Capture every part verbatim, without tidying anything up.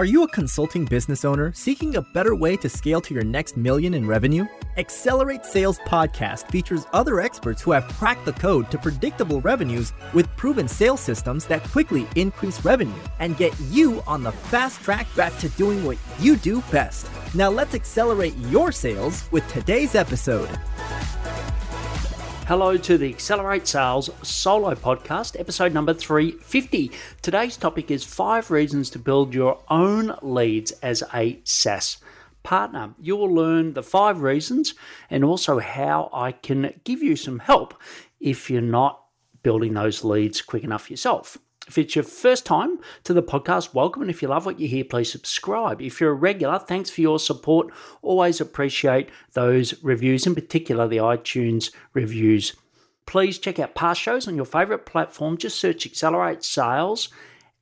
Are you a consulting business owner seeking a better way to scale to your next million in revenue? Accelerate Sales Podcast features other experts who have cracked the code to predictable revenues with proven sales systems that quickly increase revenue and get you on the fast track back to doing what you do best. Now let's accelerate your sales with today's episode. Hello to the Accelerate Sales Solo Podcast, episode number three fifty. Today's topic is five reasons to build your own leads as a SaaS partner. You will learn the five reasons and also how I can give you some help if you're not building those leads quick enough yourself. If it's your first time to the podcast, welcome. And if you love what you hear, please subscribe. If you're a regular, thanks for your support. Always appreciate those reviews, in particular the iTunes reviews. Please check out past shows on your favorite platform. Just search Accelerate Sales,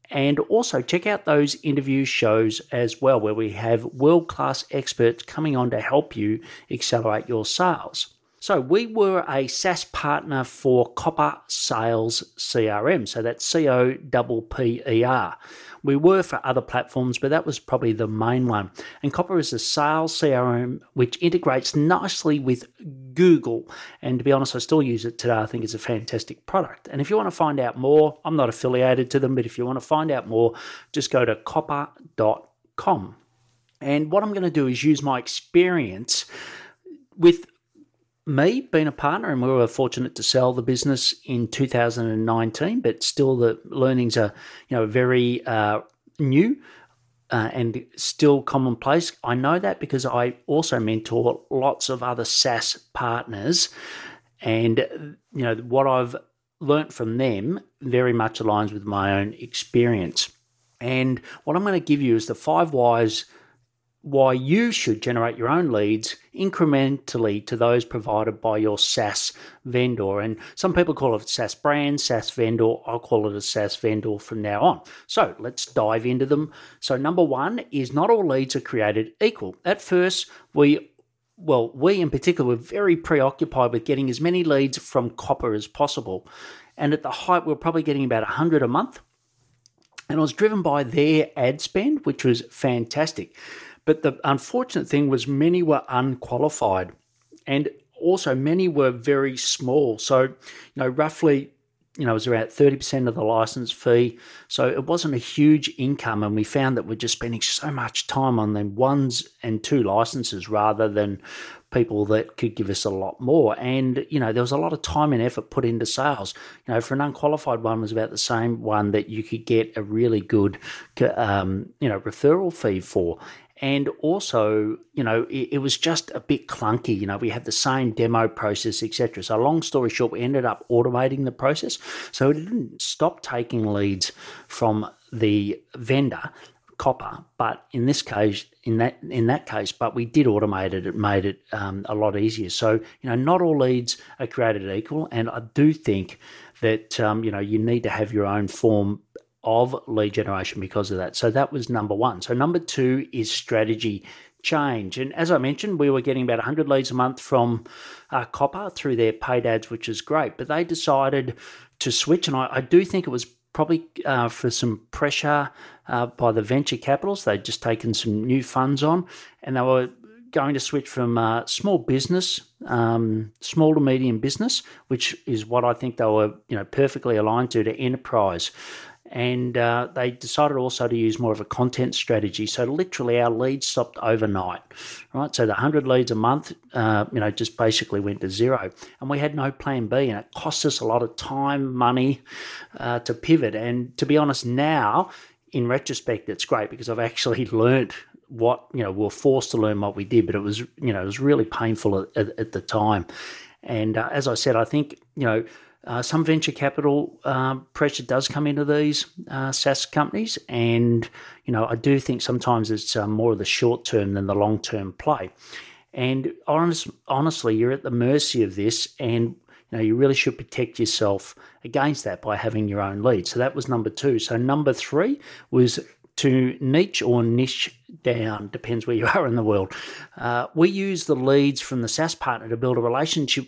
and also check out those interview shows as well, where we have world-class experts coming on to help you accelerate your sales. So we were a SaaS partner for Copper Sales C R M, so that's C O P P E R. We were for other platforms, but that was probably the main one. And Copper is a sales C R M which integrates nicely with Google. And to be honest, I still use it today. I think it's a fantastic product. And if you want to find out more, I'm not affiliated to them, but if you want to find out more, just go to copper dot com. And what I'm going to do is use my experience with me being a partner, and we were fortunate to sell the business in two thousand nineteen, but still the learnings are, you know, very uh, new uh, and still commonplace. I know that because I also mentor lots of other SaaS partners, and, you know, what I've learnt from them very much aligns with my own experience. And what I'm going to give you is the five whys why you should generate your own leads incrementally to those provided by your SaaS vendor. And some people call it SaaS brand, SaaS vendor. I'll call it a SaaS vendor from now on. So let's dive into them. So number one is not all leads are created equal. At first, we well, we in particular were very preoccupied with getting as many leads from Copper as possible. And at the height, we were probably getting about one hundred a month. And it was driven by their ad spend, which was fantastic. But the unfortunate thing was many were unqualified, and also many were very small. So, you know, roughly, you know, it was about thirty percent of the license fee. So it wasn't a huge income. And we found that we're just spending so much time on the ones and two licenses rather than people that could give us a lot more. And, you know, there was a lot of time and effort put into sales. You know, for an unqualified one was about the same one that you could get a really good, um, you know, referral fee for. And also, you know, it, it was just a bit clunky. You know, we had the same demo process, et cetera. So long story short, we ended up automating the process. So it didn't stop taking leads from the vendor, Copper, but in this case, in that in that case, but we did automate it. It made it um, a lot easier. So, you know, not all leads are created equal. And I do think that, um, you know, you need to have your own form of lead generation because of that. So that was number one. So number two is strategy change. And as I mentioned, we were getting about one hundred leads a month from uh, Copper through their paid ads, which is great. But they decided to switch. And I, I do think it was probably uh, for some pressure uh, by the venture capitals. They'd just taken some new funds on, and they were going to switch from uh, small business, um, small to medium business, which is what I think they were, you know, perfectly aligned to, to enterprise. And uh, they decided also to use more of a content strategy. So literally our leads stopped overnight, right? So the one hundred leads a month, uh, you know, just basically went to zero. And we had no plan B, and it cost us a lot of time, money uh, to pivot. And to be honest, now in retrospect, it's great because I've actually learned what, you know, we were forced to learn what we did, but it was, you know, it was really painful at, at, at the time. And uh, as I said, I think, you know, Uh, some venture capital um, pressure does come into these uh, SaaS companies, and, you know, I do think sometimes it's uh, more of the short term than the long term play. And honest, honestly, you're at the mercy of this, and, you know, you really should protect yourself against that by having your own lead. So that was number two. So number three was to niche or niche down, depends where you are in the world. Uh, we use the leads from the SaaS partner to build a relationship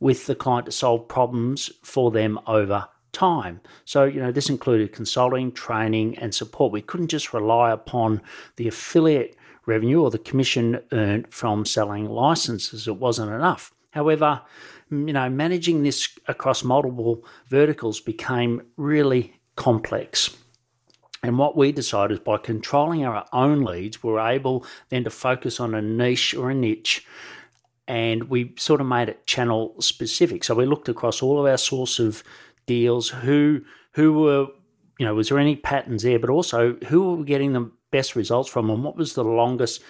with the client to solve problems for them over time. So, you know, this included consulting, training, and support. We couldn't just rely upon the affiliate revenue or the commission earned from selling licenses. It wasn't enough. However, you know, managing this across multiple verticals became really complex. And what we decided is by controlling our own leads, we were able then to focus on a niche or a niche, and we sort of made it channel specific. So we looked across all of our source of deals, who who were, you know, was there any patterns there, but also who were we getting the best results from and what was the longest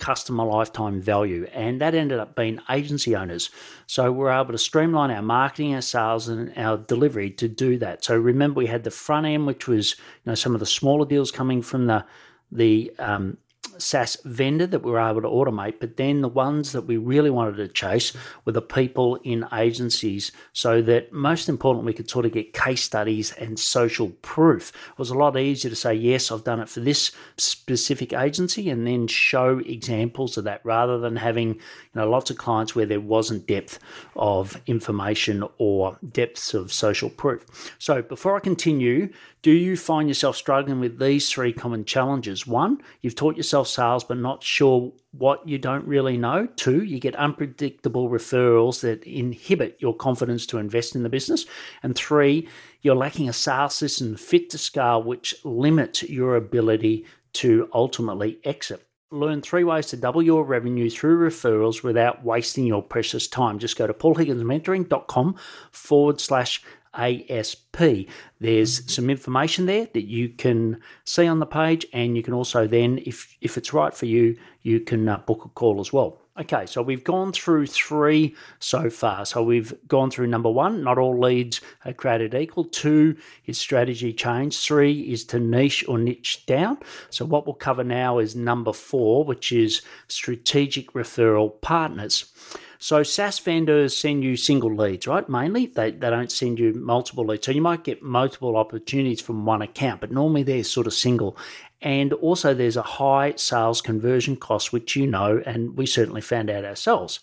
customer lifetime value. And that ended up being agency owners. So we're able to streamline our marketing, our sales, and our delivery to do that. So remember, we had the front end, which was, you know, some of the smaller deals coming from the the um, SaaS vendor that we were able to automate. But then the ones that we really wanted to chase were the people in agencies, so that most important, we could sort of get case studies and social proof. It was a lot easier to say, yes, I've done it for this specific agency, and then show examples of that, rather than having, you know, lots of clients where there wasn't depth of information or depths of social proof. So before I continue, do you find yourself struggling with these three common challenges? One, you've taught yourself sales but not sure what you don't really know. Two, you get unpredictable referrals that inhibit your confidence to invest in the business. And three, you're lacking a sales system fit to scale, which limits your ability to ultimately exit. Learn three ways to double your revenue through referrals without wasting your precious time. Just go to paul higgins mentoring dot com forward slash A S P. There's some information there that you can see on the page, and you can also then, if if it's right for you, you can uh, book a call as well. Okay, so we've gone through three so far. So we've gone through number one, not all leads are created equal. Two is strategy change. Three is to niche or niche down. So what we'll cover now is number four, which is strategic referral partners. So SaaS vendors send you single leads, right? Mainly, they, they don't send you multiple leads. So you might get multiple opportunities from one account, but normally they're sort of single. And also there's a high sales conversion cost, which you know, and we certainly found out ourselves.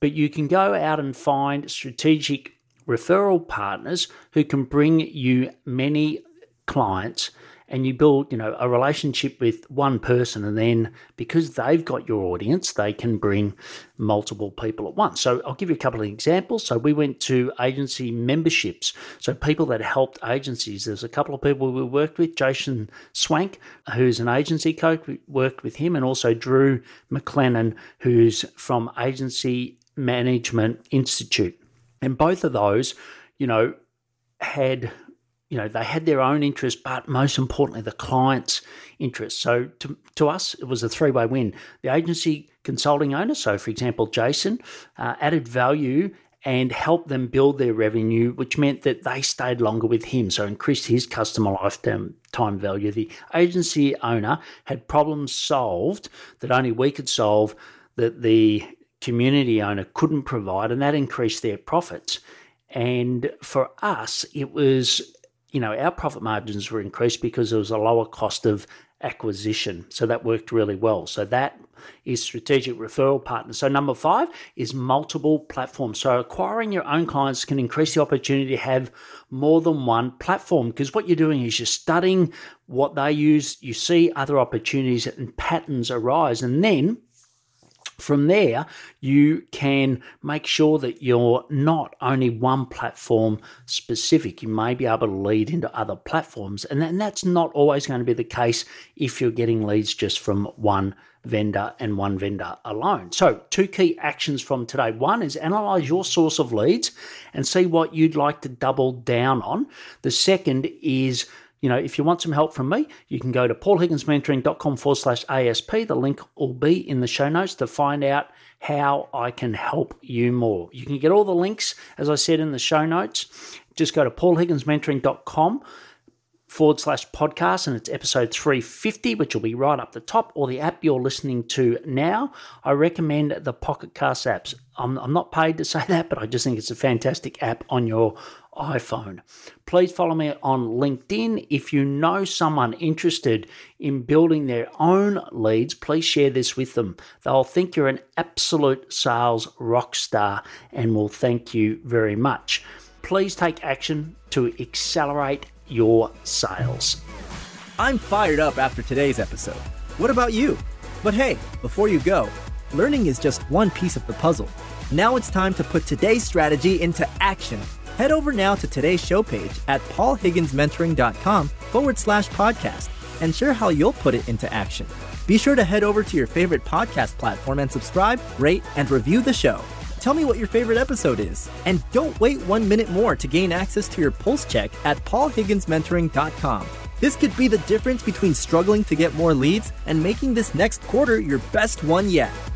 But you can go out and find strategic referral partners who can bring you many clients, and you build, you know, a relationship with one person, and then because they've got your audience, they can bring multiple people at once. So I'll give you a couple of examples. So we went to agency memberships, so people that helped agencies. There's a couple of people we worked with, Jason Swank, who's an agency coach, we worked with him, and also Drew McLennan, who's from Agency Management Institute. And both of those, you know, had... You know, they had their own interests, but most importantly, the client's interests. So to, to us, it was a three-way win. The agency consulting owner, so for example, Jason, uh, added value and helped them build their revenue, which meant that they stayed longer with him, so increased his customer lifetime time value. The agency owner had problems solved that only we could solve, that the community owner couldn't provide, and that increased their profits. And for us, it was... you know, our profit margins were increased because there was a lower cost of acquisition. So that worked really well. So that is strategic referral partners. So number five is multiple platforms. So acquiring your own clients can increase the opportunity to have more than one platform, because what you're doing is you're studying what they use. You see other opportunities and patterns arise. And then from there, you can make sure that you're not only one platform specific. You may be able to lead into other platforms. And then that's not always going to be the case if you're getting leads just from one vendor and one vendor alone. So two key actions from today. One is analyze your source of leads and see what you'd like to double down on. The second is, you know, if you want some help from me, you can go to paul higgins mentoring dot com forward slash A S P. The link will be in the show notes to find out how I can help you more. You can get all the links, as I said, in the show notes. Just go to paul higgins mentoring dot com forward slash podcast, and it's episode three fifty, which will be right up the top, or the app you're listening to now. I recommend the Pocket Cast apps. I'm, I'm not paid to say that, but I just think it's a fantastic app on your iPhone. Please follow me on LinkedIn. If you know someone interested in building their own leads, please share this with them. They'll think you're an absolute sales rock star and will thank you very much. please take action to accelerate your sales. I'm fired up after today's episode. What about you? But hey, before you go, learning is just one piece of the puzzle. Now it's time to put today's strategy into action. Head over now to today's show page at paulhigginsmentoring.com forward slash podcast and share how you'll put it into action. Be sure to head over to your favorite podcast platform and subscribe, rate, and review the show. Tell me what your favorite episode is. And don't wait one minute more to gain access to your pulse check at paul higgins mentoring dot com. This could be the difference between struggling to get more leads and making this next quarter your best one yet.